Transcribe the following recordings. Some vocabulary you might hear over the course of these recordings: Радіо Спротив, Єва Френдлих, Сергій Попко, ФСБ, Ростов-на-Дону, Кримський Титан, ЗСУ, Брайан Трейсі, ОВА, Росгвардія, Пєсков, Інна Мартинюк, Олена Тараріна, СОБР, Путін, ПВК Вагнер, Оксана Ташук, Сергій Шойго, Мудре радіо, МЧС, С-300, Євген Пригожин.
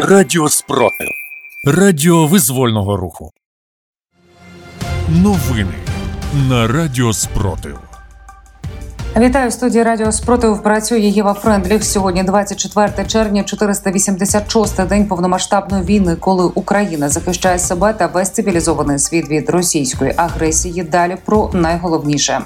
Радіо Спротив. Радіо визвольного руху. Новини на Радіо Спротив. Вітаю, в студії Радіо Спротив працює Єва Френдлих. Сьогодні 24 червня, 486-й день повномасштабної війни, коли Україна захищає себе та весь цивілізований світ від російської агресії. Далі про найголовніше.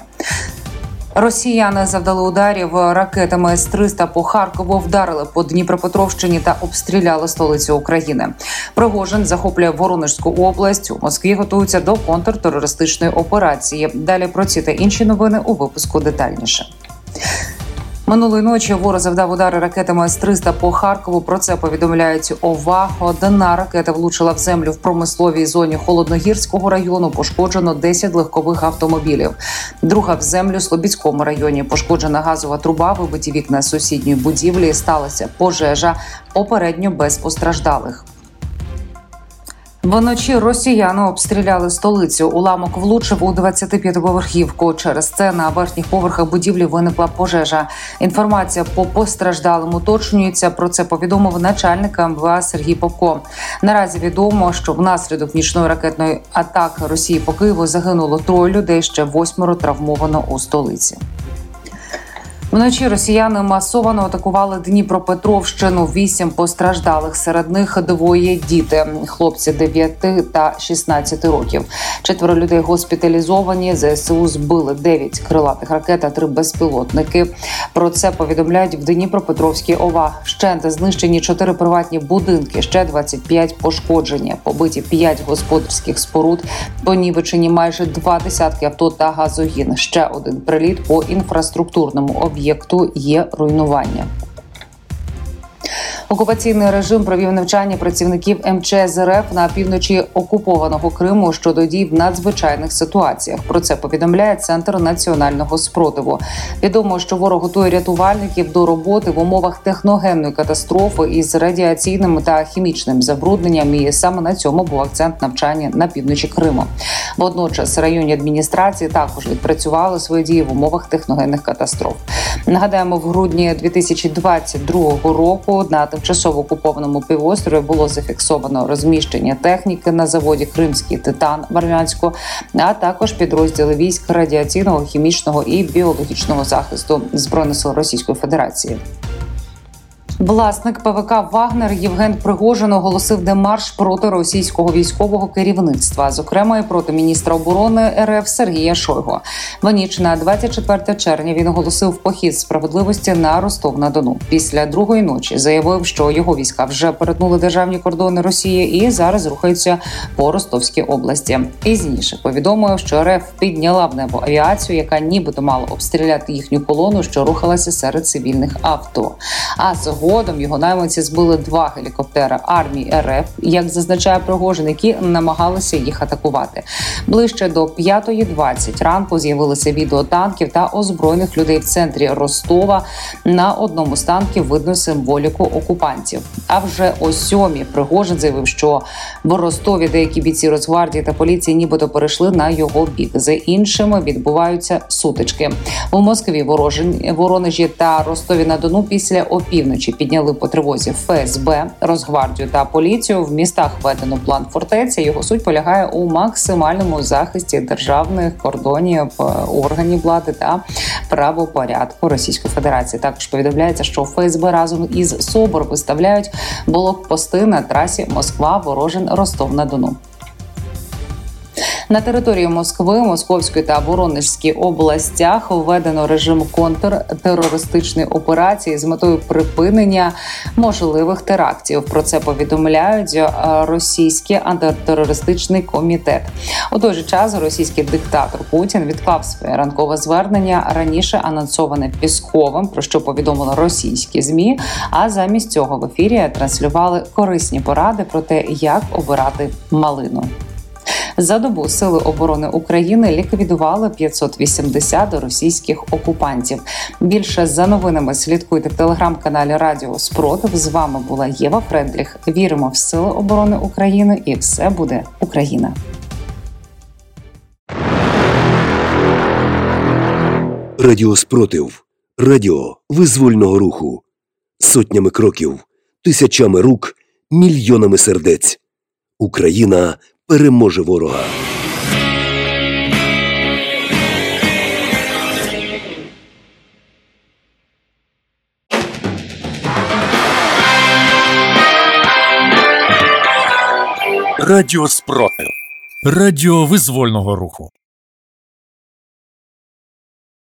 Росіяни завдали ударів ракетами С-300 по Харкову, вдарили по Дніпропетровщині та обстріляли столицю України. Пригожин захоплює Воронежську область. У Москві готуються до контртерористичної операції. Далі про ці та інші новини у випуску детальніше. Минулої ночі ворог завдав удари ракетами С-300 по Харкову. Про це повідомляють ОВА. Одна ракета влучила в землю в промисловій зоні Холодногірського району. Пошкоджено 10 легкових автомобілів. Друга в землю в Слобідському районі. Пошкоджена газова труба, вибиті вікна сусідньої будівлі. Сталася пожежа. Попередньо без постраждалих. Вночі росіяни обстріляли столицю. Уламок влучив у 25-поверхівку. Через це на верхніх поверхах будівлі виникла пожежа. Інформація по постраждалим уточнюється. Про це повідомив начальник МВА Сергій Попко. Наразі відомо, що внаслідок нічної ракетної атаки Росії по Києву загинуло 3 людей, ще 8 травмовано у столиці. Вночі росіяни масово атакували Дніпропетровщину. 8 постраждалих, серед них 2 діти, хлопці 9 та 16 років. 4 людей госпіталізовані, ЗСУ збили 9 крилатих ракет та 3 безпілотники. Про це повідомляють в Дніпропетровській ОВА. Вщент знищені 4 приватні будинки, ще 25 пошкоджені, побиті 5 господарських споруд, понівечені майже 2 десятки авто та газогін. Ще 1 приліт по інфраструктурному об'єкту. Є руйнування. Окупаційний режим провів навчання працівників МЧС РФ на півночі окупованого Криму щодо дій в надзвичайних ситуаціях. Про це повідомляє Центр національного спротиву. Відомо, що ворог готує рятувальників до роботи в умовах техногенної катастрофи із радіаційним та хімічним забрудненням, і саме на цьому був акцент навчання на півночі Криму. Водночас районні адміністрації також відпрацювали свої дії в умовах техногенних катастроф. Нагадаємо, в грудні 2022 року на тимчасово окупованому півострові було зафіксовано розміщення техніки на заводі «Кримський Титан» в Армянську, а також підрозділи військ радіаційного, хімічного і біологічного захисту Збройних сил Російської Федерації. Власник ПВК «Вагнер» Євген Пригожин оголосив демарш проти російського військового керівництва, зокрема і проти міністра оборони РФ Сергія Шойго. В ніч на 24 червня він оголосив похід справедливості на Ростов-на-Дону. Після другої ночі заявив, що його війська вже перетнули державні кордони Росії і зараз рухаються по Ростовській області. Пізніше повідомив, що РФ підняла в небо авіацію, яка нібито мала обстріляти їхню колону, що рухалася серед цивільних авто. А згодом його найманці збили 2 гелікоптери армії РФ, як зазначає Пригожин, які намагалися їх атакувати. Ближче до 5:20 ранку з'явилися відео танків та озброєних людей в центрі Ростова. На одному з танків видно символіку окупантів. А вже о 7:00 Пригожин заявив, що в Ростові деякі бійці Росгвардії та поліції нібито перейшли на його бік. За іншими відбуваються сутички. У Москві, Воронежі та Ростові-на-Дону після опівночі підняли по тривозі ФСБ, Росгвардію та поліцію. В містах введено план фортеці. Його суть полягає у максимальному захисті державних кордонів, органів влади та правопорядку Російської Федерації. Також повідомляється, що ФСБ разом із СОБР виставляють блокпости на трасі Москва-Ворожин-Ростов-на-Дону. На території Москви, Московської та Воронежській областях введено режим контртерористичної операції з метою припинення можливих терактів. Про це повідомляють російський антитерористичний комітет. У той же час російський диктатор Путін відклав своє ранкове звернення, раніше анонсоване Пєсковим, про що повідомили російські ЗМІ, а замість цього в ефірі транслювали корисні поради про те, як обирати малину. За добу Сили оборони України ліквідували 580 російських окупантів. Більше за новинами слідкуйте в телеграм-каналі Радіо Спротив. З вами була Єва Френдлих. Віримо в Сили оборони України, і все буде Україна. Радіо Спротив. Радіо визвольного руху. Сотнями кроків, тисячами рук, мільйонами сердець. Україна переможе ворога. Радіо Спротив. Радіо визвольного руху.